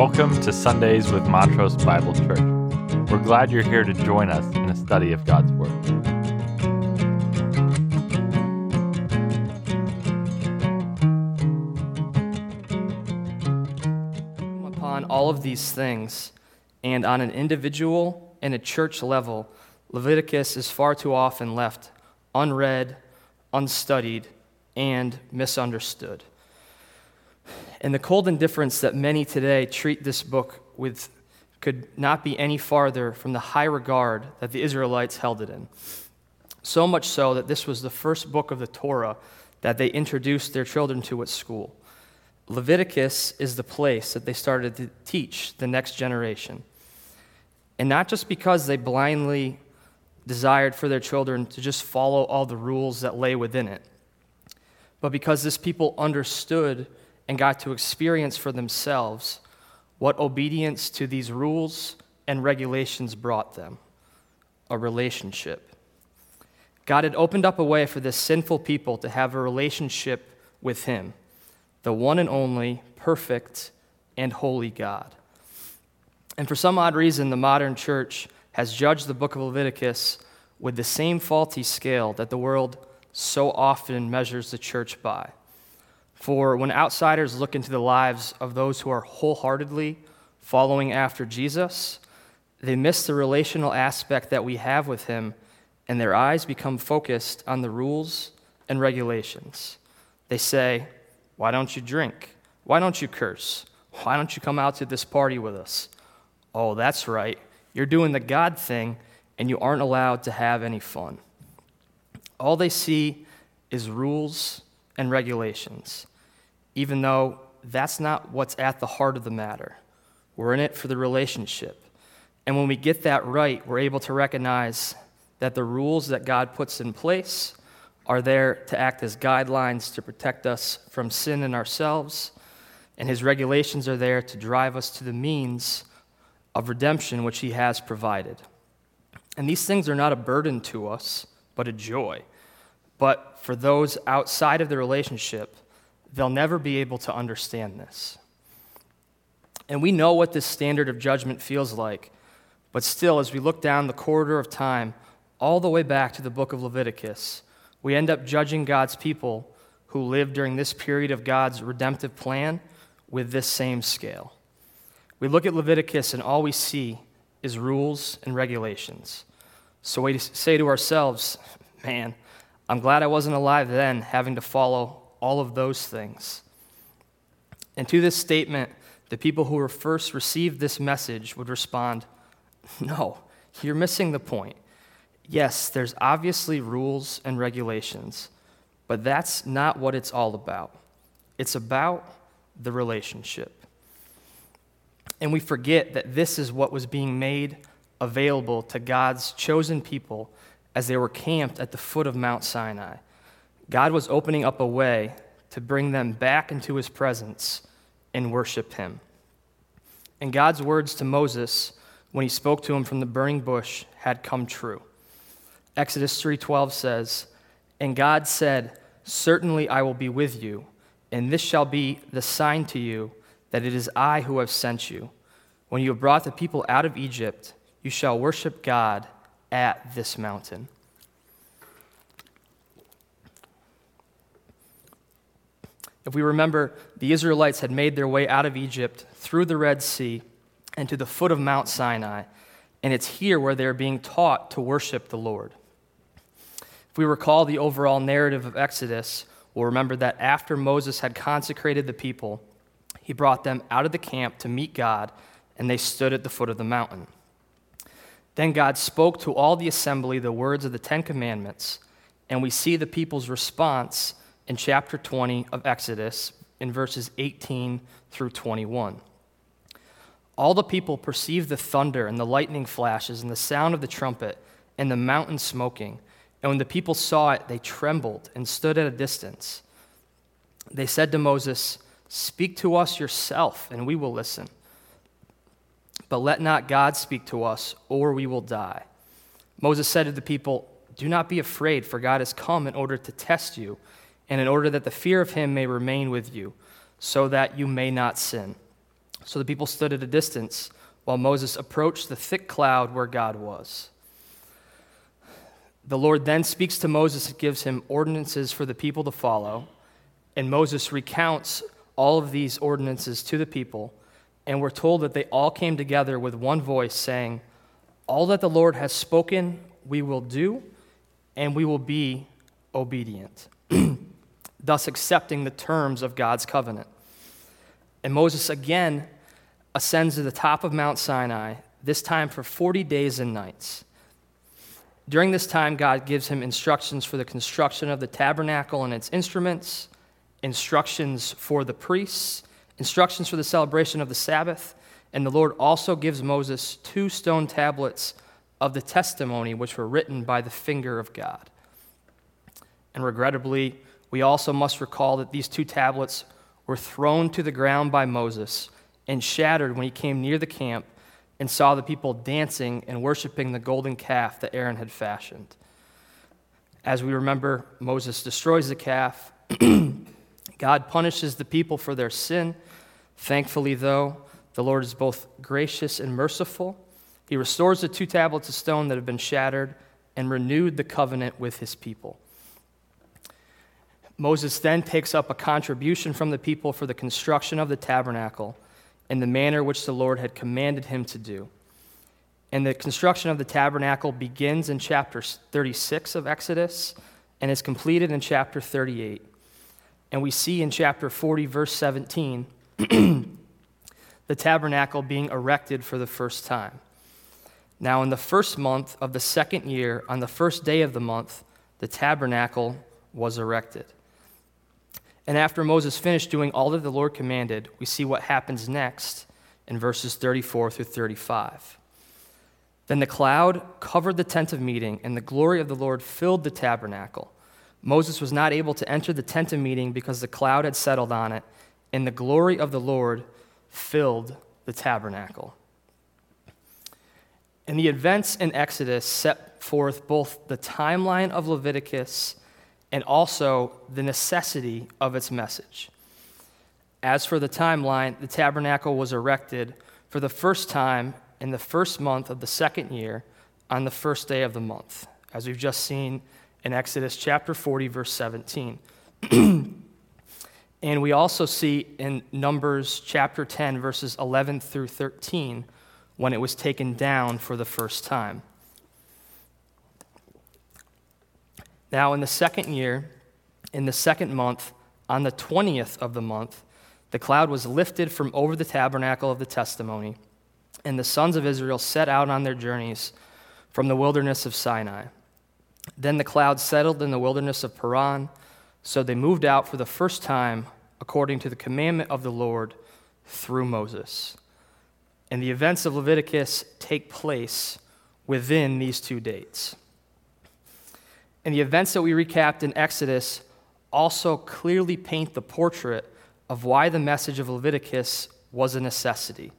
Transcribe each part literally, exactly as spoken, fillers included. Welcome to Sundays with Montrose Bible Church. We're glad you're here to join us in a study of God's Word. Upon all of these things, and on an individual and a church level, Leviticus is far too often left unread, unstudied, and misunderstood. And the cold indifference that many today treat this book with could not be any farther from the high regard that the Israelites held it in. So much so that this was the first book of the Torah that they introduced their children to at school. Leviticus is the place that they started to teach the next generation. And not just because they blindly desired for their children to just follow all the rules that lay within it, but because this people understood and got to experience for themselves what obedience to these rules and regulations brought them, a relationship. God had opened up a way for this sinful people to have a relationship with Him, the one and only, perfect, and holy God. And for some odd reason, the modern church has judged the book of Leviticus with the same faulty scale that the world so often measures the church by. For when outsiders look into the lives of those who are wholeheartedly following after Jesus, they miss the relational aspect that we have with Him, and their eyes become focused on the rules and regulations. They say, "Why don't you drink? Why don't you curse? Why don't you come out to this party with us? Oh, that's right, you're doing the God thing, and you aren't allowed to have any fun." All they see is rules and regulations, even though that's not what's at the heart of the matter. We're in it for the relationship. And when we get that right, we're able to recognize that the rules that God puts in place are there to act as guidelines to protect us from sin in ourselves, and His regulations are there to drive us to the means of redemption which He has provided. And these things are not a burden to us, but a joy. But for those outside of the relationship, they'll never be able to understand this. And we know what this standard of judgment feels like, but still, as we look down the corridor of time, all the way back to the book of Leviticus, we end up judging God's people who lived during this period of God's redemptive plan with this same scale. We look at Leviticus and all we see is rules and regulations. So we say to ourselves, man, I'm glad I wasn't alive then, having to follow all of those things. And to this statement, the people who were first received this message would respond, no, you're missing the point. Yes, there's obviously rules and regulations, but that's not what it's all about. It's about the relationship. And we forget that this is what was being made available to God's chosen people as they were camped at the foot of Mount Sinai. God was opening up a way to bring them back into His presence and worship Him. And God's words to Moses when He spoke to him from the burning bush had come true. Exodus three twelve says, "And God said, 'Certainly I will be with you, and this shall be the sign to you that it is I who have sent you. When you have brought the people out of Egypt, you shall worship God at this mountain.'" If we remember, the Israelites had made their way out of Egypt through the Red Sea and to the foot of Mount Sinai, and it's here where they're being taught to worship the Lord. If we recall the overall narrative of Exodus, we'll remember that after Moses had consecrated the people, he brought them out of the camp to meet God, and they stood at the foot of the mountain. Then God spoke to all the assembly the words of the Ten Commandments, and we see the people's response in chapter twenty of Exodus in verses eighteen through twenty-one. All the people perceived the thunder and the lightning flashes and the sound of the trumpet and the mountain smoking, and when the people saw it, they trembled and stood at a distance. They said to Moses, "Speak to us yourself, and we will listen. But let not God speak to us, or we will die." Moses said to the people, "Do not be afraid, for God has come in order to test you, and in order that the fear of Him may remain with you, so that you may not sin. So the people stood at a distance while Moses approached the thick cloud where God was. The Lord then speaks to Moses and gives him ordinances for the people to follow, and Moses recounts all of these ordinances to the people, and we're told that they all came together with one voice saying, "All that the Lord has spoken, we will do, and we will be obedient," thus accepting the terms of God's covenant. And Moses again ascends to the top of Mount Sinai, this time for forty days and nights. During this time, God gives him instructions for the construction of the tabernacle and its instruments, instructions for the priests, instructions for the celebration of the Sabbath, and the Lord also gives Moses two stone tablets of the testimony which were written by the finger of God. And regrettably, we also must recall that these two tablets were thrown to the ground by Moses and shattered when he came near the camp and saw the people dancing and worshiping the golden calf that Aaron had fashioned. As we remember, Moses destroys the calf. God punishes the people for their sin. Thankfully, though, the Lord is both gracious and merciful. He restores the two tablets of stone that have been shattered and renewed the covenant with his people. Moses then takes up a contribution from the people for the construction of the tabernacle in the manner which the Lord had commanded him to do. And the construction of the tabernacle begins in chapter thirty-six of Exodus and is completed in chapter thirty-eight. And we see in chapter forty, verse seventeen, the tabernacle being erected for the first time. Now in the first month of the second year, on the first day of the month, the tabernacle was erected. And after Moses finished doing all that the Lord commanded, we see what happens next in verses thirty-four through thirty-five. Then the cloud covered the tent of meeting, and the glory of the Lord filled the tabernacle. Moses was not able to enter the tent of meeting because the cloud had settled on it, and the glory of the Lord filled the tabernacle. And the events in Exodus set forth both the timeline of Leviticus and also the necessity of its message. As for the timeline, the tabernacle was erected for the first time in the first month of the second year on the first day of the month, as we've just seen in Exodus chapter forty, verse seventeen. And we also see in Numbers chapter ten, verses eleven through thirteen, when it was taken down for the first time. Now in the second year, in the second month, on the twentieth of the month, the cloud was lifted from over the tabernacle of the testimony, and the sons of Israel set out on their journeys from the wilderness of Sinai. Then the cloud settled in the wilderness of Paran, so they moved out for the first time according to the commandment of the Lord through Moses. And the events of Leviticus take place within these two dates. And the events that we recapped in Exodus also clearly paint the portrait of why the message of Leviticus was a necessity.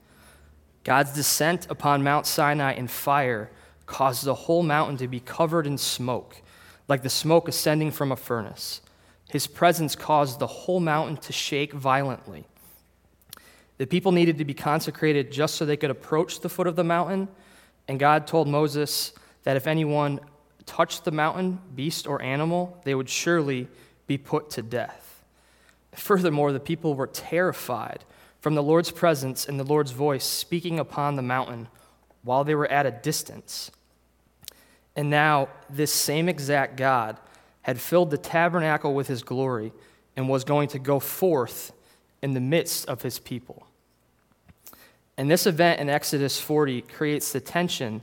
God's descent upon Mount Sinai in fire caused the whole mountain to be covered in smoke, like the smoke ascending from a furnace. His presence caused the whole mountain to shake violently. The people needed to be consecrated just so they could approach the foot of the mountain, and God told Moses that if anyone touched the mountain, beast or animal, they would surely be put to death. Furthermore, the people were terrified from the Lord's presence and the Lord's voice speaking upon the mountain while they were at a distance. And now this same exact God had filled the tabernacle with his glory and was going to go forth in the midst of his people. And this event in Exodus forty creates the tension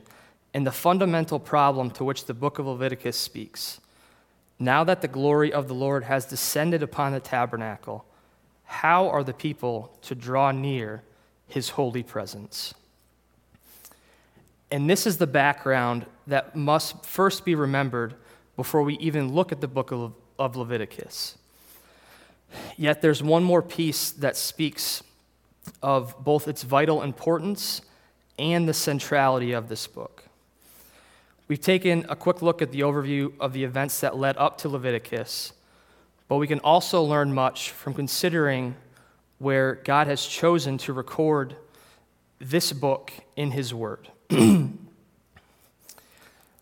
and the fundamental problem to which the book of Leviticus speaks. Now that the glory of the Lord has descended upon the tabernacle, how are the people to draw near his holy presence? And this is the background that must first be remembered before we even look at the book of, Le- of Leviticus. Yet there's one more piece that speaks of both its vital importance and the centrality of this book. We've taken a quick look at the overview of the events that led up to Leviticus, but we can also learn much from considering where God has chosen to record this book in his word.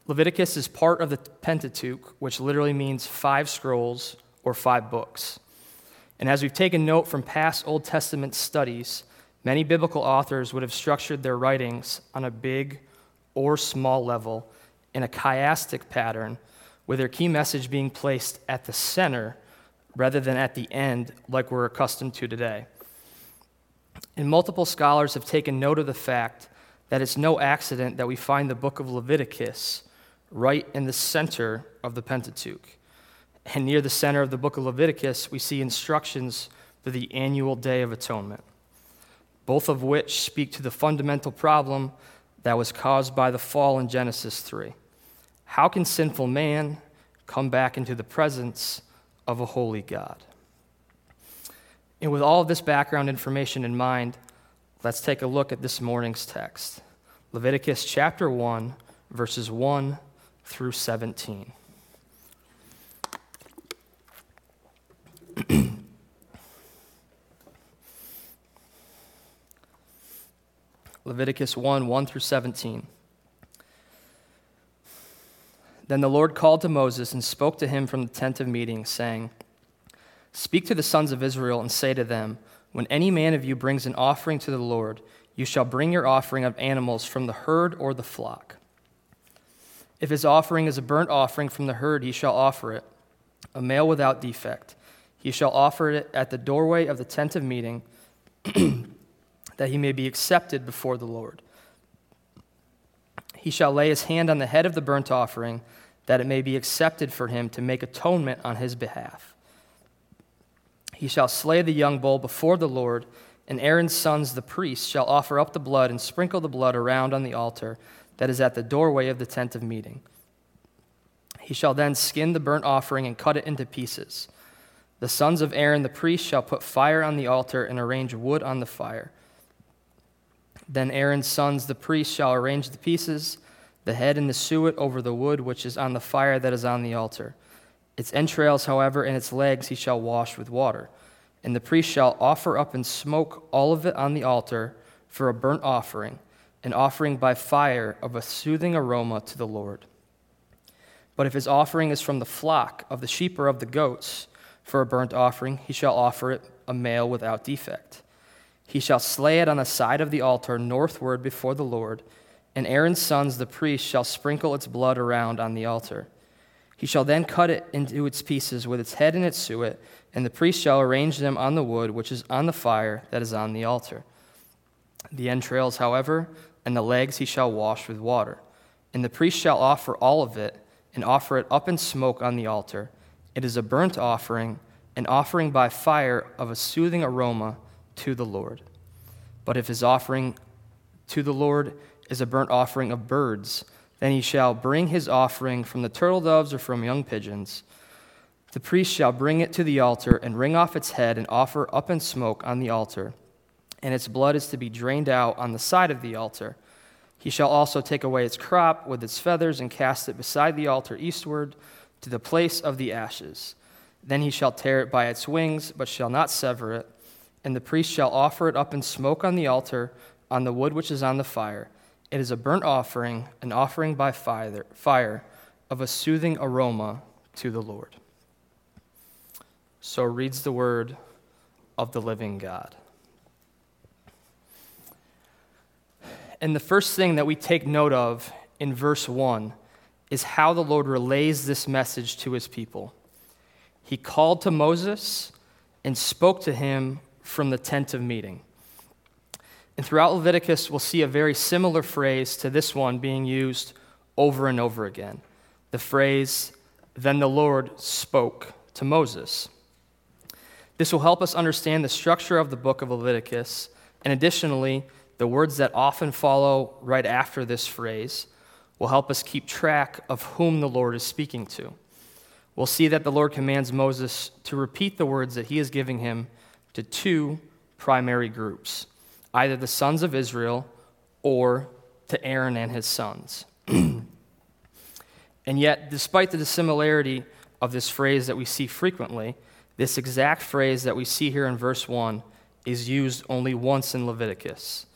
Leviticus is part of the Pentateuch, which literally means five scrolls or five books. And as we've taken note from past Old Testament studies, many biblical authors would have structured their writings on a big or small level in a chiastic pattern, with their key message being placed at the center rather than at the end like we're accustomed to today. And multiple scholars have taken note of the fact that it's no accident that we find the book of Leviticus right in the center of the Pentateuch. And near the center of the book of Leviticus, we see instructions for the annual Day of Atonement, both of which speak to the fundamental problem that was caused by the fall in Genesis three. How can sinful man come back into the presence of a holy God? And with all of this background information in mind, let's take a look at this morning's text, Leviticus chapter one, verses one through seventeen. Leviticus one, one through seventeen. Then the Lord called to Moses and spoke to him from the tent of meeting, saying, "Speak to the sons of Israel and say to them, when any man of you brings an offering to the Lord, you shall bring your offering of animals from the herd or the flock. If his offering is a burnt offering from the herd, he shall offer it, a male without defect. He shall offer it at the doorway of the tent of meeting, that he may be accepted before the Lord. He shall lay his hand on the head of the burnt offering, that it may be accepted for him to make atonement on his behalf. He shall slay the young bull before the Lord, and Aaron's sons, the priests, shall offer up the blood and sprinkle the blood around on the altar that is at the doorway of the tent of meeting. He shall then skin the burnt offering and cut it into pieces. The sons of Aaron, the priests, shall put fire on the altar and arrange wood on the fire. Then Aaron's sons, the priests, shall arrange the pieces, the head and the suet over the wood which is on the fire that is on the altar. Its entrails, however, and its legs he shall wash with water. And the priest shall offer up and smoke all of it on the altar for a burnt offering, an offering by fire of a soothing aroma to the Lord. But if his offering is from the flock of the sheep or of the goats for a burnt offering, he shall offer it a male without defect. He shall slay it on the side of the altar northward before the Lord, and Aaron's sons, the priests, shall sprinkle its blood around on the altar. He shall then cut it into its pieces with its head and its suet, and the priest shall arrange them on the wood which is on the fire that is on the altar. The entrails, however, and the legs he shall wash with water. And the priest shall offer all of it, and offer it up in smoke on the altar. It is a burnt offering, an offering by fire of a soothing aroma to the Lord. But if his offering to the Lord is a burnt offering of birds, then he shall bring his offering from the turtle doves or from young pigeons. The priest shall bring it to the altar and wring off its head and offer up in smoke on the altar, and its blood is to be drained out on the side of the altar. He shall also take away its crop with its feathers and cast it beside the altar eastward to the place of the ashes. Then he shall tear it by its wings, but shall not sever it. And the priest shall offer it up in smoke on the altar, on the wood which is on the fire. It is a burnt offering, an offering by fire, fire of a soothing aroma to the Lord." So reads the word of the living God. And the first thing that we take note of in verse one is how the Lord relays this message to his people. He called to Moses and spoke to him from the tent of meeting. And throughout Leviticus, we'll see a very similar phrase to this one being used over and over again. The phrase, "Then the Lord spoke to Moses." This will help us understand the structure of the book of Leviticus, and additionally, the words that often follow right after this phrase will help us keep track of whom the Lord is speaking to. We'll see that the Lord commands Moses to repeat the words that he is giving him to two primary groups, either the sons of Israel or to Aaron and his sons. And yet, despite the dissimilarity of this phrase that we see frequently, this exact phrase that we see here in verse one is used only once in Leviticus.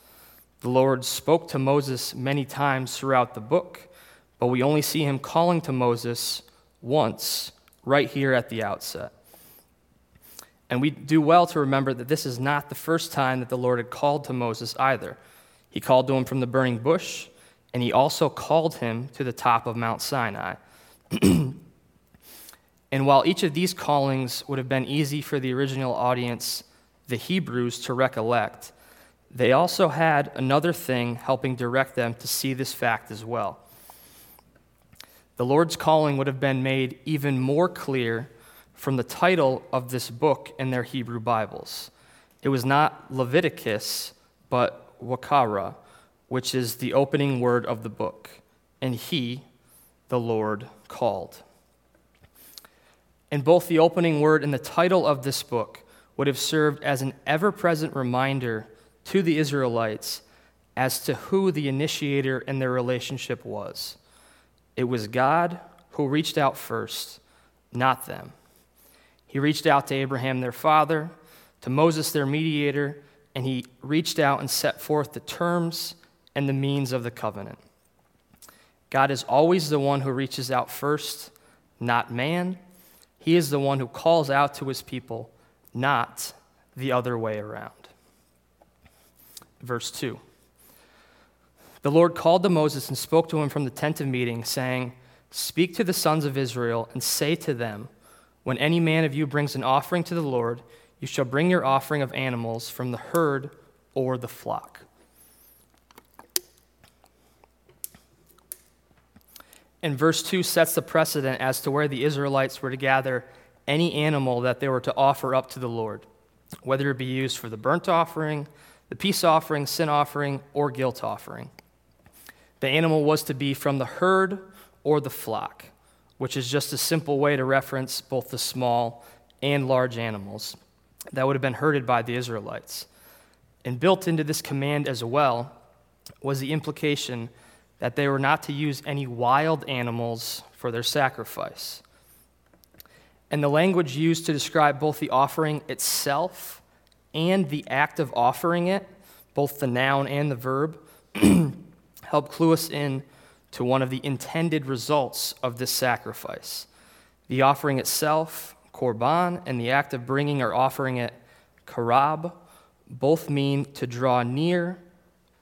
The Lord spoke to Moses many times throughout the book, but we only see him calling to Moses once, right here at the outset. And we do well to remember that this is not the first time that the Lord had called to Moses either. He called to him from the burning bush, and he also called him to the top of Mount Sinai. And while each of these callings would have been easy for the original audience, the Hebrews, to recollect, they also had another thing helping direct them to see this fact as well. The Lord's calling would have been made even more clear from the title of this book in their Hebrew Bibles. It was not Leviticus, but Wakara, which is the opening word of the book. And he, the Lord, called. And both the opening word and the title of this book would have served as an ever-present reminder to the Israelites as to who the initiator in their relationship was. It was God who reached out first, not them. He reached out to Abraham, their father, to Moses, their mediator, and he reached out and set forth the terms and the means of the covenant. God is always the one who reaches out first, not man. He is the one who calls out to his people, not the other way around. Verse two. The Lord called to Moses and spoke to him from the tent of meeting, saying, "Speak to the sons of Israel and say to them, when any man of you brings an offering to the Lord, you shall bring your offering of animals from the herd or the flock." And verse two sets the precedent as to where the Israelites were to gather any animal that they were to offer up to the Lord, whether it be used for the burnt offering, the peace offering, sin offering, or guilt offering. The animal was to be from the herd or the flock, which is just a simple way to reference both the small and large animals that would have been herded by the Israelites. And built into this command as well was the implication that they were not to use any wild animals for their sacrifice. And the language used to describe both the offering itself and the act of offering it, both the noun and the verb, help clue us in to one of the intended results of this sacrifice. The offering itself, korban, and the act of bringing or offering it, karab, both mean to draw near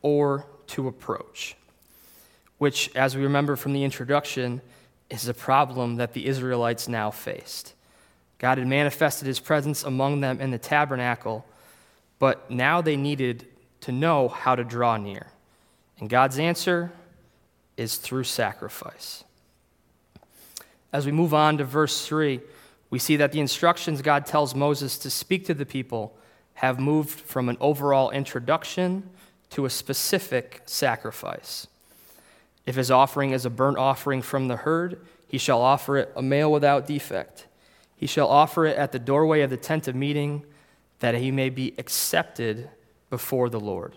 or to approach, which, as we remember from the introduction, is a problem that the Israelites now faced. God had manifested his presence among them in the tabernacle, but now they needed to know how to draw near. And God's answer is through sacrifice. As we move on to verse three, we see that the instructions God tells Moses to speak to the people have moved from an overall introduction to a specific sacrifice. If his offering is a burnt offering from the herd, he shall offer it a male without defect. He shall offer it at the doorway of the tent of meeting, that he may be accepted before the Lord.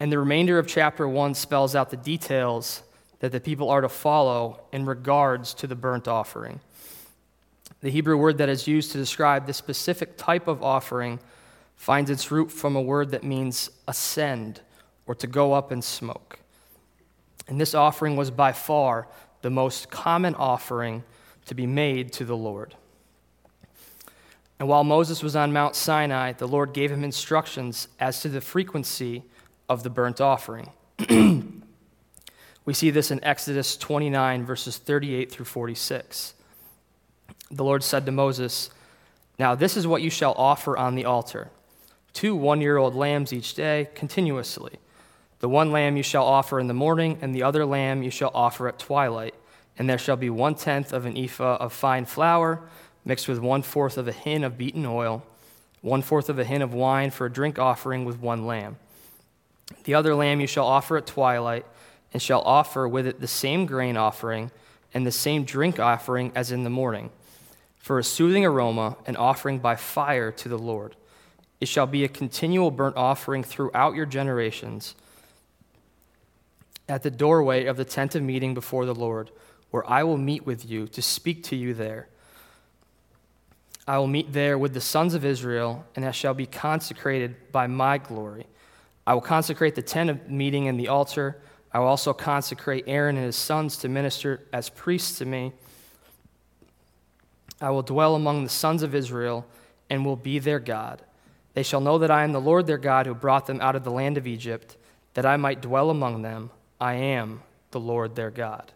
And the remainder of chapter one spells out the details that the people are to follow in regards to the burnt offering. The Hebrew word that is used to describe this specific type of offering finds its root from a word that means ascend, or to go up in smoke. And this offering was by far the most common offering to be made to the Lord. And while Moses was on Mount Sinai, the Lord gave him instructions as to the frequency of the burnt offering. We see this in Exodus twenty-nine, verses thirty-eight through forty-six. The Lord said to Moses, "Now this is what you shall offer on the altar: two one-year-old lambs each day, continuously. The one lamb you shall offer in the morning, and the other lamb you shall offer at twilight. And there shall be one-tenth of an ephah of fine flour, mixed with one-fourth of a hin of beaten oil, one-fourth of a hin of wine for a drink offering with one lamb. The other lamb you shall offer at twilight, and shall offer with it the same grain offering and the same drink offering as in the morning, for a soothing aroma, an offering by fire to the Lord. It shall be a continual burnt offering throughout your generations, at the doorway of the tent of meeting before the Lord, where I will meet with you to speak to you there. I will meet there with the sons of Israel, and that shall be consecrated by my glory. I will consecrate the tent of meeting and the altar. I will also consecrate Aaron and his sons to minister as priests to me. I will dwell among the sons of Israel and will be their God. They shall know that I am the Lord their God who brought them out of the land of Egypt, that I might dwell among them. I am the Lord their God."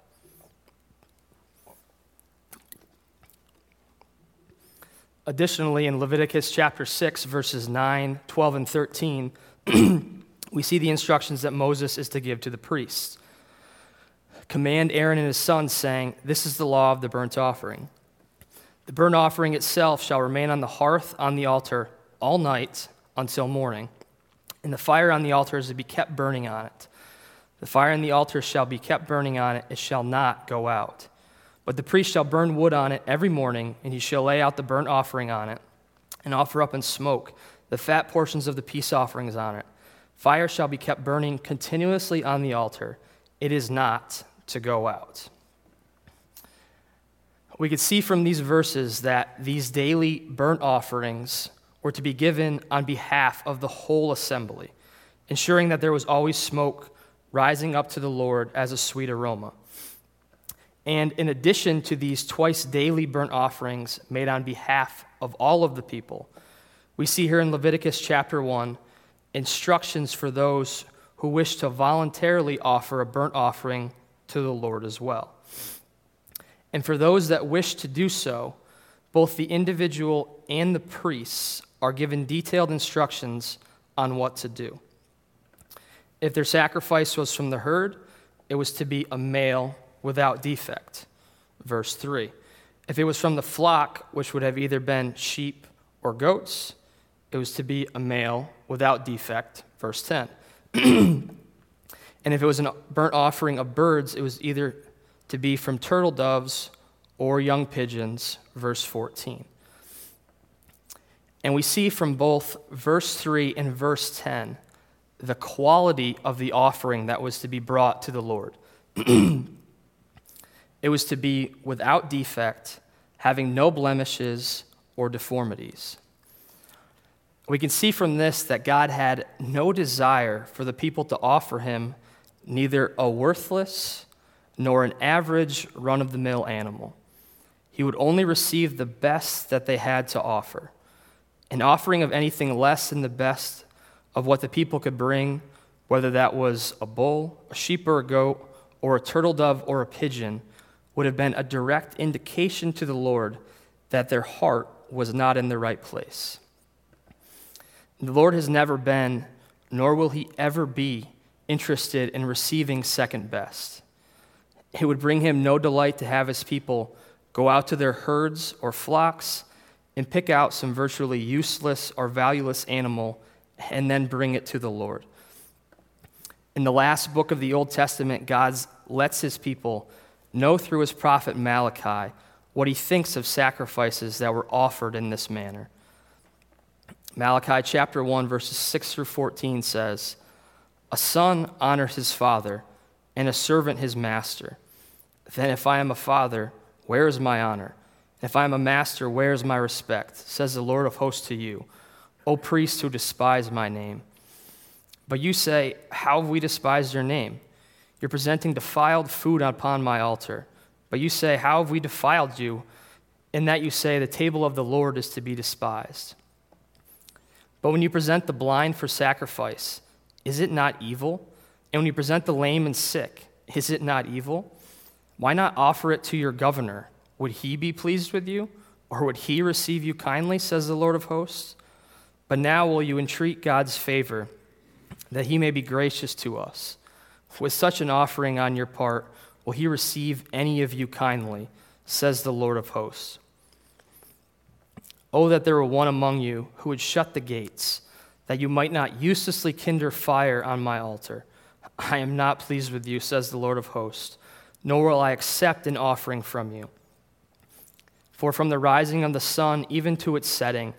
Additionally, in Leviticus chapter six, verses nine, twelve, and thirteen, we see the instructions that Moses is to give to the priests. "Command Aaron and his sons, saying, this is the law of the burnt offering. The burnt offering itself shall remain on the hearth on the altar all night until morning, and the fire on the altar is to be kept burning on it. The fire on the altar shall be kept burning on it. It shall not go out. But the priest shall burn wood on it every morning, and he shall lay out the burnt offering on it, and offer up in smoke the fat portions of the peace offerings on it. Fire shall be kept burning continuously on the altar. It is not to go out." We could see from these verses that these daily burnt offerings were to be given on behalf of the whole assembly, ensuring that there was always smoke rising up to the Lord as a sweet aroma. And in addition to these twice daily burnt offerings made on behalf of all of the people, we see here in Leviticus chapter one instructions for those who wish to voluntarily offer a burnt offering to the Lord as well. And for those that wish to do so, both the individual and the priests are given detailed instructions on what to do. If their sacrifice was from the herd, it was to be a male without defect, verse three. If it was from the flock, which would have either been sheep or goats, it was to be a male without defect, verse ten. And if it was a burnt offering of birds, it was either to be from turtle doves or young pigeons, verse fourteen. And we see from both verse three and verse ten the quality of the offering that was to be brought to the Lord. It was to be without defect, having no blemishes or deformities. We can see from this that God had no desire for the people to offer him neither a worthless nor an average run-of-the-mill animal. He would only receive the best that they had to offer. An offering of anything less than the best of what the people could bring, whether that was a bull, a sheep or a goat, or a turtle dove or a pigeon, would have been a direct indication to the Lord that their heart was not in the right place. The Lord has never been, nor will he ever be, interested in receiving second best. It would bring him no delight to have his people go out to their herds or flocks and pick out some virtually useless or valueless animal and then bring it to the Lord. In the last book of the Old Testament, God lets his people know through his prophet Malachi what he thinks of sacrifices that were offered in this manner. Malachi chapter one, verses six through fourteen says, "A son honors his father, and a servant his master. Then if I am a father, where is my honor? If I am a master, where is my respect? Says the Lord of hosts to you, O priests who despise my name. But you say, how have we despised your name? You're presenting defiled food upon my altar. But you say, how have we defiled you? In that you say, the table of the Lord is to be despised. But when you present the blind for sacrifice, is it not evil? And when you present the lame and sick, is it not evil? Why not offer it to your governor? Would he be pleased with you? Or would he receive you kindly, says the Lord of hosts? But now will you entreat God's favor, that he may be gracious to us. With such an offering on your part, will he receive any of you kindly, says the Lord of hosts. Oh, that there were one among you who would shut the gates, that you might not uselessly kindle fire on my altar. I am not pleased with you, says the Lord of hosts, nor will I accept an offering from you. For from the rising of the sun even to its setting,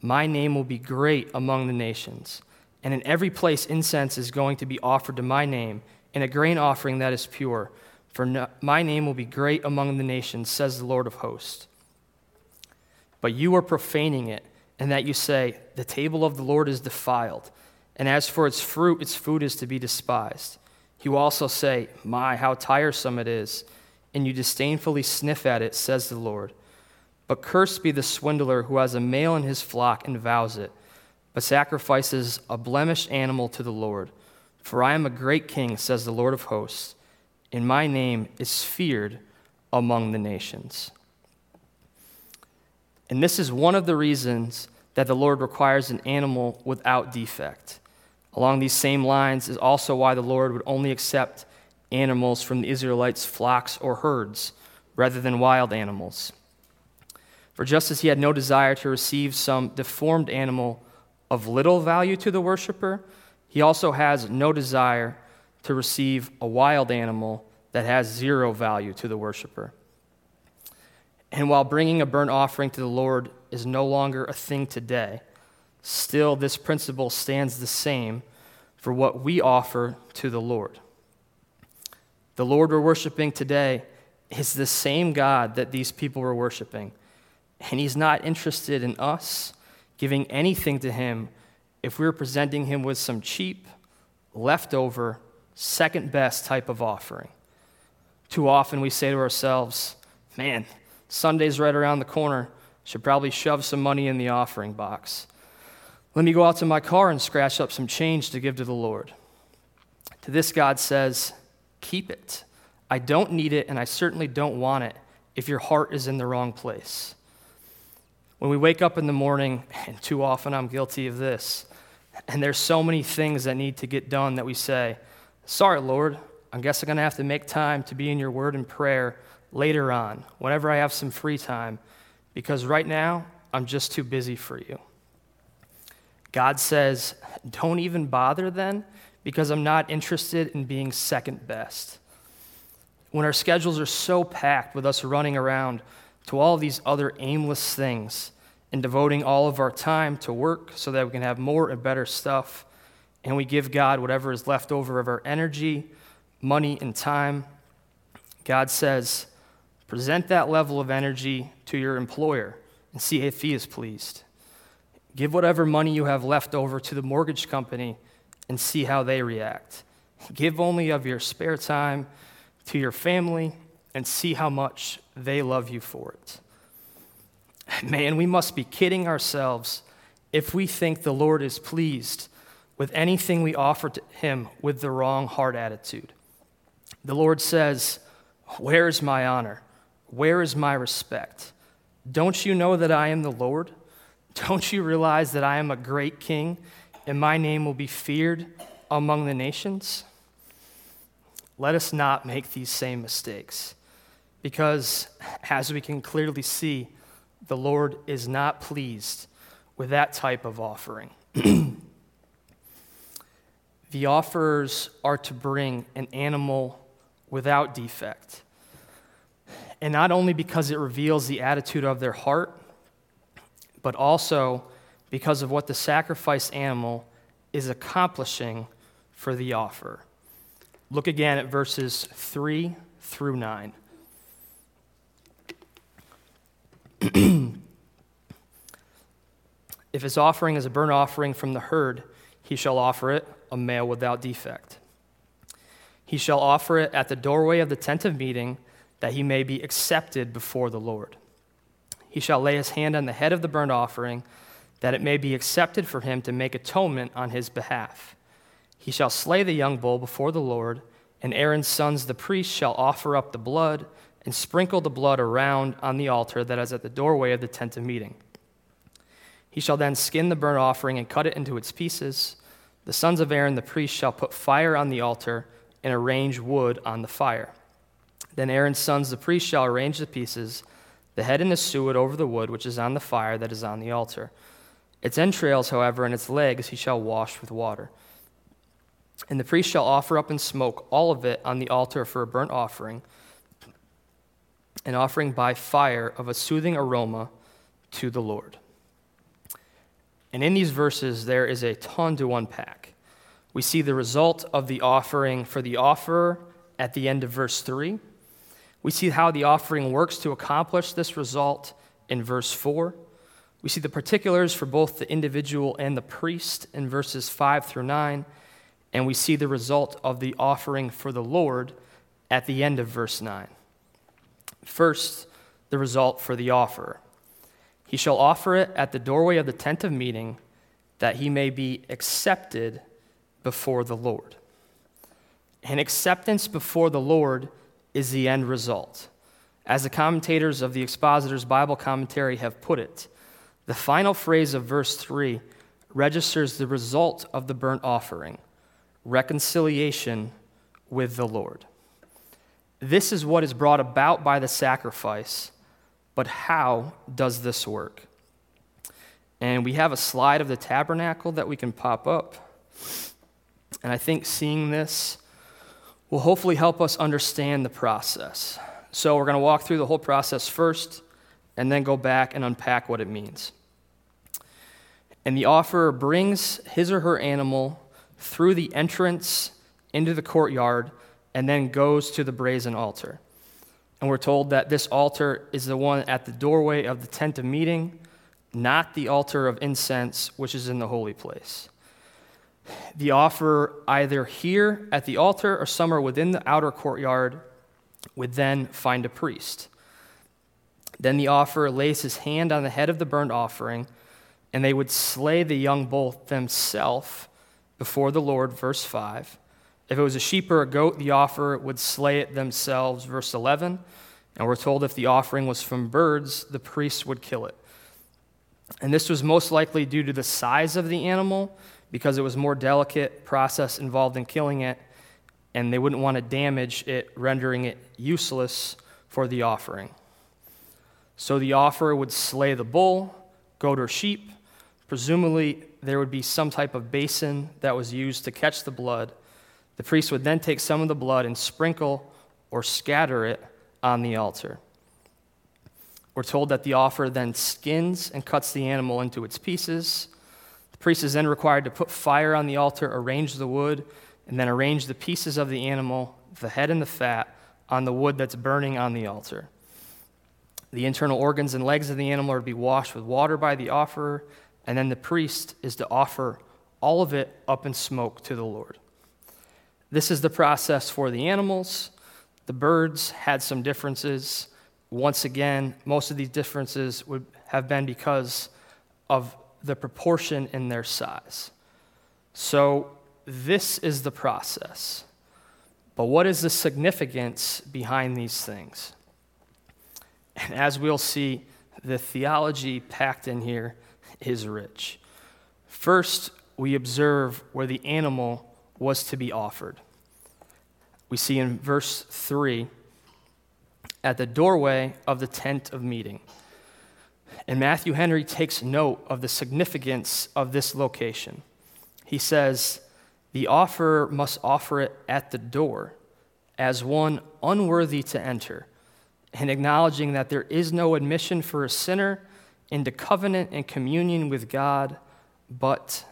my name will be great among the nations, and in every place incense is going to be offered to my name, and a grain offering that is pure. For no, my name will be great among the nations, says the Lord of hosts. but you are profaning it, and that you say, the table of the Lord is defiled, and as for its fruit, its food is to be despised. You also say, my, how tiresome it is, and you disdainfully sniff at it, says the Lord. But cursed be the swindler who has a male in his flock and vows it, but sacrifices a blemished animal to the Lord. For I am a great king, says the Lord of hosts, and my name is feared among the nations. And this is one of the reasons that the Lord requires an animal without defect. Along these same lines is also why the Lord would only accept animals from the Israelites' flocks or herds, rather than wild animals. For just as he had no desire to receive some deformed animal of little value to the worshiper, he also has no desire to receive a wild animal that has zero value to the worshiper. And while bringing a burnt offering to the Lord is no longer a thing today, still this principle stands the same for what we offer to the Lord. The Lord we're worshiping today is the same God that these people were worshiping, and he's not interested in us giving anything to him if we're presenting him with some cheap, leftover, second-best type of offering. Too often we say to ourselves, man, Sunday's right around the corner. Should probably shove some money in the offering box. Let me go out to my car and scratch up some change to give to the Lord. To this, God says, keep it. I don't need it, and I certainly don't want it if your heart is in the wrong place. When we wake up in the morning, and too often I'm guilty of this, and there's so many things that need to get done that we say, sorry, Lord, I guess I'm going to have to make time to be in your word and prayer later on, whenever I have some free time, because right now, I'm just too busy for you. God says, don't even bother then, because I'm not interested in being second best. When our schedules are so packed with us running around to all these other aimless things and devoting all of our time to work so that we can have more and better stuff, and we give God whatever is left over of our energy, money, and time, God says, present that level of energy to your employer and see if he is pleased. Give whatever money you have left over to the mortgage company and see how they react. Give only of your spare time to your family and see how much they love you for it. Man, we must be kidding ourselves if we think the Lord is pleased with anything we offer to him with the wrong heart attitude. The Lord says, where is my honor? Where is my respect? Don't you know that I am the Lord? Don't you realize that I am a great king and my name will be feared among the nations? Let us not make these same mistakes, because as we can clearly see, the Lord is not pleased with that type of offering. The offerers are to bring an animal without defect. And not only because it reveals the attitude of their heart, but also because of what the sacrificed animal is accomplishing for the offer. Look again at verses three through nine. If his offering is a burnt offering from the herd, he shall offer it, a male without defect. He shall offer it at the doorway of the tent of meeting, that he may be accepted before the Lord. He shall lay his hand on the head of the burnt offering, that it may be accepted for him to make atonement on his behalf. He shall slay the young bull before the Lord, and Aaron's sons the priests shall offer up the blood, and sprinkle the blood around on the altar that is at the doorway of the tent of meeting. He shall then skin the burnt offering and cut it into its pieces. The sons of Aaron the priest shall put fire on the altar and arrange wood on the fire. Then Aaron's sons, the priests, shall arrange the pieces, the head and the suet over the wood which is on the fire that is on the altar. Its entrails, however, and its legs he shall wash with water. And the priest shall offer up and smoke all of it on the altar for a burnt offering, an offering by fire of a soothing aroma to the Lord. And in these verses, there is a ton to unpack. We see the result of the offering for the offerer at the end of verse three. We see how the offering works to accomplish this result in verse four. We see the particulars for both the individual and the priest in verses five through nine, and we see the result of the offering for the Lord at the end of verse nine. First, the result for the offerer. He shall offer it at the doorway of the tent of meeting, that he may be accepted before the Lord. And acceptance before the Lord is the end result. As the commentators of the Expositor's Bible Commentary have put it, the final phrase of verse three registers the result of the burnt offering, reconciliation with the Lord. This is what is brought about by the sacrifice, but how does this work? And we have a slide of the tabernacle that we can pop up. And I think seeing this will hopefully help us understand the process. So we're going to walk through the whole process first and then go back and unpack what it means. And the offerer brings his or her animal through the entrance into the courtyard and then goes to the brazen altar. And we're told that this altar is the one at the doorway of the tent of meeting, not the altar of incense, which is in the holy place. The offerer, either here at the altar or somewhere within the outer courtyard, would then find a priest. Then the offerer lays his hand on the head of the burnt offering, and they would slay the young bull themselves before the Lord, verse five. If it was a sheep or a goat, the offerer would slay it themselves, verse eleven. And we're told if the offering was from birds, the priest would kill it. And this was most likely due to the size of the animal, because it was more delicate process involved in killing it, and they wouldn't want to damage it, rendering it useless for the offering. So the offerer would slay the bull, goat, or sheep. Presumably, there would be some type of basin that was used to catch the blood. The priest would then take some of the blood and sprinkle or scatter it on the altar. We're told that the offerer then skins and cuts the animal into its pieces. The priest is then required to put fire on the altar, arrange the wood, and then arrange the pieces of the animal, the head and the fat, on the wood that's burning on the altar. The internal organs and legs of the animal are to be washed with water by the offerer, and then the priest is to offer all of it up in smoke to the Lord. This is the process for the animals. The birds had some differences. Once again, most of these differences would have been because of the proportion in their size. So this is the process. But what is the significance behind these things? And as we'll see, the theology packed in here is rich. First, we observe where the animal was to be offered. We see in verse three, at the doorway of the tent of meeting. And Matthew Henry takes note of the significance of this location. He says, the offerer must offer it at the door as one unworthy to enter, and acknowledging that there is no admission for a sinner into covenant and communion with God but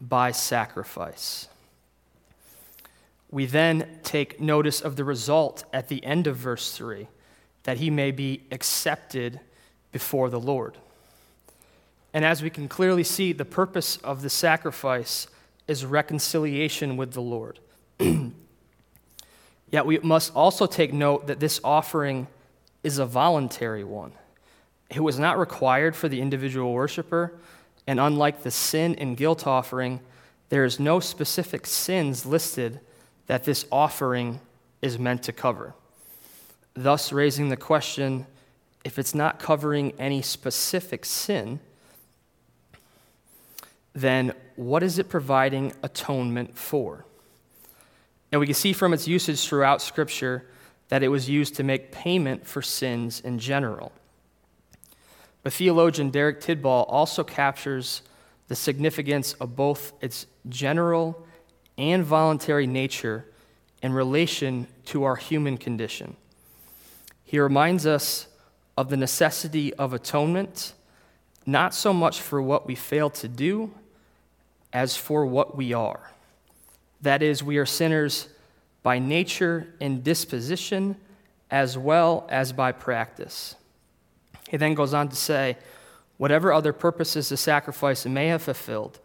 by sacrifice. We then take notice of the result at the end of verse three, that he may be accepted before the Lord. And as we can clearly see, the purpose of the sacrifice is reconciliation with the Lord. Yet we must also take note that this offering is a voluntary one. It was not required for the individual worshiper, and unlike the sin and guilt offering, there is no specific sins listed that this offering is meant to cover, thus raising the question, if it's not covering any specific sin, then what is it providing atonement for? And we can see from its usage throughout Scripture that it was used to make payment for sins in general. But theologian Derek Tidball also captures the significance of both its general and voluntary nature in relation to our human condition. He reminds us of the necessity of atonement, not so much for what we fail to do, as for what we are. That is, we are sinners by nature and disposition, as well as by practice. He then goes on to say, whatever other purposes the sacrifice may have fulfilled,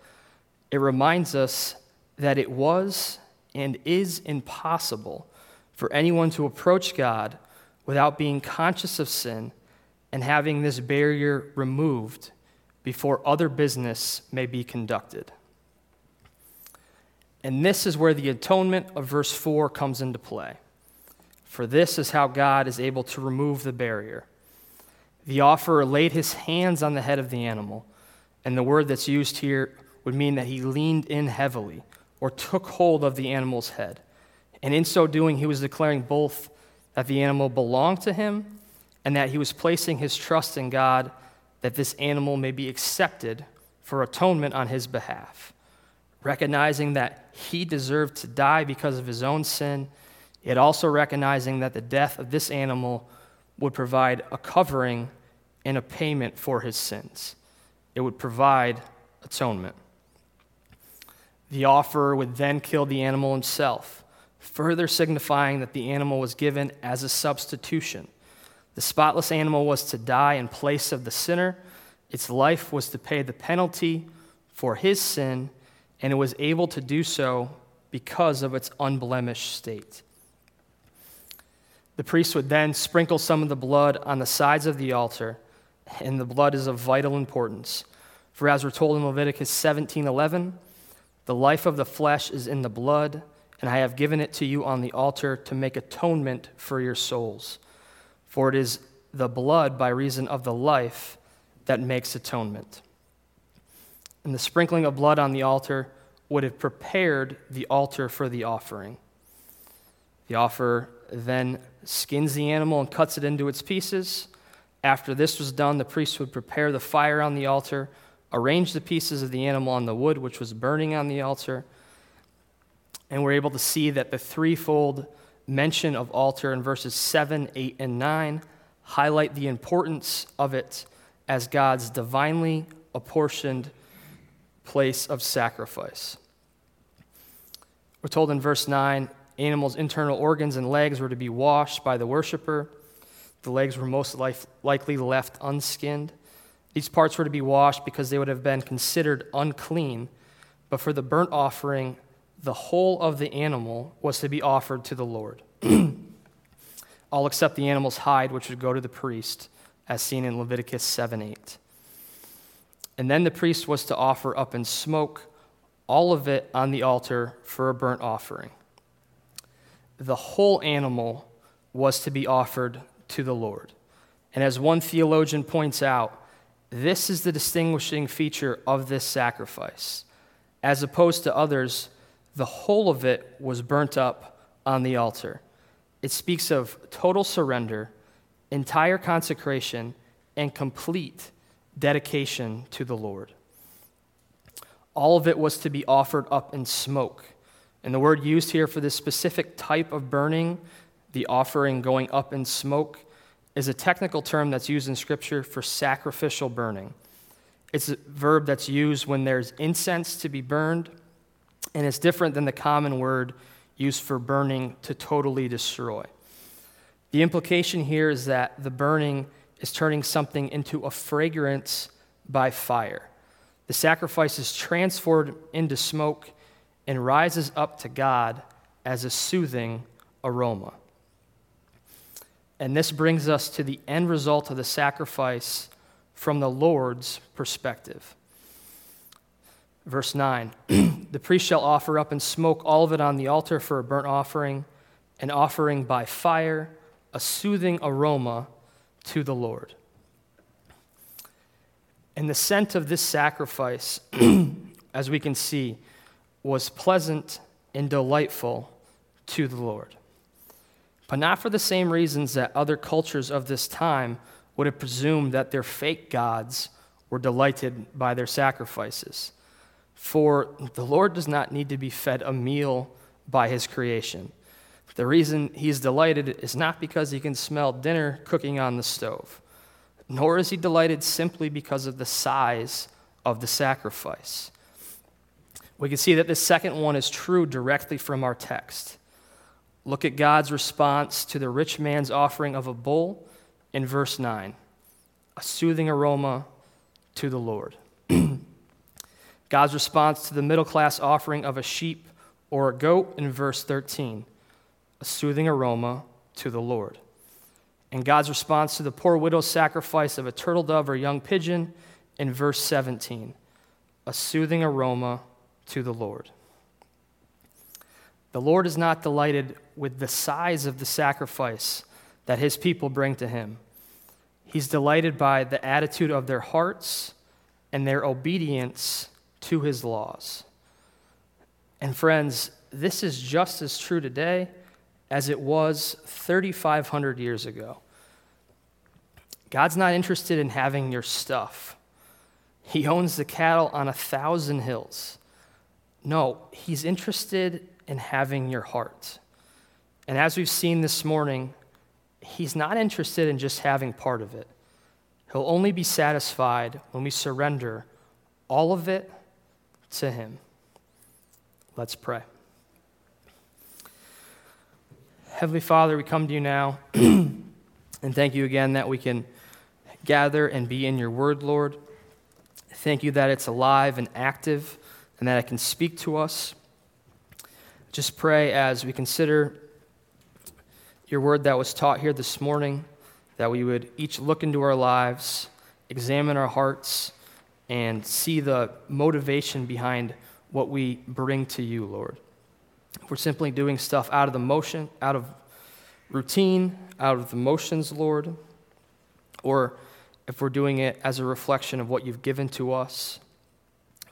it reminds us that it was and is impossible for anyone to approach God without being conscious of sin and having this barrier removed before other business may be conducted. And this is where the atonement of verse four comes into play. For this is how God is able to remove the barrier. The offerer laid his hands on the head of the animal, and the word that's used here would mean that he leaned in heavily or took hold of the animal's head. And in so doing, he was declaring both that the animal belonged to him and that he was placing his trust in God that this animal may be accepted for atonement on his behalf. Recognizing that he deserved to die because of his own sin, yet also recognizing that the death of this animal would provide a covering and a payment for his sins. It would provide atonement. The offerer would then kill the animal himself, further signifying that the animal was given as a substitution. The spotless animal was to die in place of the sinner. Its life was to pay the penalty for his sin, and it was able to do so because of its unblemished state. The priest would then sprinkle some of the blood on the sides of the altar, and the blood is of vital importance. For as we're told in Leviticus seventeen eleven, the life of the flesh is in the blood, and I have given it to you on the altar to make atonement for your souls. For it is the blood by reason of the life that makes atonement. And the sprinkling of blood on the altar would have prepared the altar for the offering. The offerer then skins the animal and cuts it into its pieces. After this was done, the priest would prepare the fire on the altar, arrange the pieces of the animal on the wood which was burning on the altar, and we're able to see that the threefold mention of altar in verses seven, eight, and nine highlight the importance of it as God's divinely apportioned place of sacrifice. We're told in verse nine, animals' internal organs and legs were to be washed by the worshiper. The legs were most life, likely left unskinned. These parts were to be washed because they would have been considered unclean, but for the burnt offering, the whole of the animal was to be offered to the Lord, all except the animal's hide, which would go to the priest, as seen in Leviticus seven eight. And then the priest was to offer up in smoke all of it on the altar for a burnt offering. The whole animal was to be offered to the Lord. And as one theologian points out, this is the distinguishing feature of this sacrifice. As opposed to others, the whole of it was burnt up on the altar. It speaks of total surrender, entire consecration, and complete dedication to the Lord. All of it was to be offered up in smoke. And the word used here for this specific type of burning, the offering going up in smoke, is a technical term that's used in Scripture for sacrificial burning. It's a verb that's used when there's incense to be burned, and it's different than the common word used for burning to totally destroy. The implication here is that the burning is turning something into a fragrance by fire. The sacrifice is transformed into smoke and rises up to God as a soothing aroma. And this brings us to the end result of the sacrifice from the Lord's perspective. Verse nine, the priest shall offer up and smoke all of it on the altar for a burnt offering, an offering by fire, a soothing aroma to the Lord. And the scent of this sacrifice, as we can see, was pleasant and delightful to the Lord. But not for the same reasons that other cultures of this time would have presumed that their fake gods were delighted by their sacrifices. For the Lord does not need to be fed a meal by his creation. The reason he's delighted is not because he can smell dinner cooking on the stove, nor is he delighted simply because of the size of the sacrifice. We can see that this second one is true directly from our text. Look at God's response to the rich man's offering of a bull in verse nine, a soothing aroma to the Lord. God's response to the middle class offering of a sheep or a goat in verse thirteen, a soothing aroma to the Lord. And God's response to the poor widow's sacrifice of a turtle dove or young pigeon in verse seventeen, a soothing aroma to the Lord. The Lord is not delighted with the size of the sacrifice that his people bring to him. He's delighted by the attitude of their hearts and their obedience to his laws. And friends, this is just as true today as it was thirty-five hundred years ago. God's not interested in having your stuff. He owns the cattle on a thousand hills. No, he's interested in having your heart. And as we've seen this morning, he's not interested in just having part of it. He'll only be satisfied when we surrender all of it to him. Let's pray. Heavenly Father, we come to you now, and thank you again that we can gather and be in your word, Lord. Thank you that it's alive and active, and that it can speak to us. Just pray as we consider your word that was taught here this morning, that we would each look into our lives, examine our hearts, and see the motivation behind what we bring to you, Lord. If we're simply doing stuff out of the motion, out of routine, out of the motions, Lord, or if we're doing it as a reflection of what you've given to us,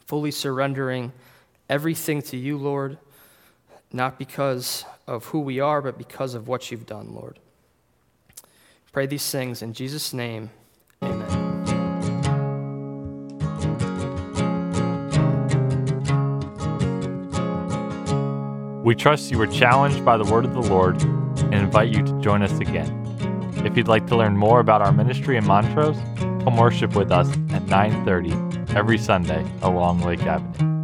fully surrendering everything to you, Lord, not because of who we are, but because of what you've done, Lord. Pray these things in Jesus' name, amen. We trust you were challenged by the word of the Lord and invite you to join us again. If you'd like to learn more about our ministry in Montrose, come worship with us at nine thirty every Sunday along Lake Avenue.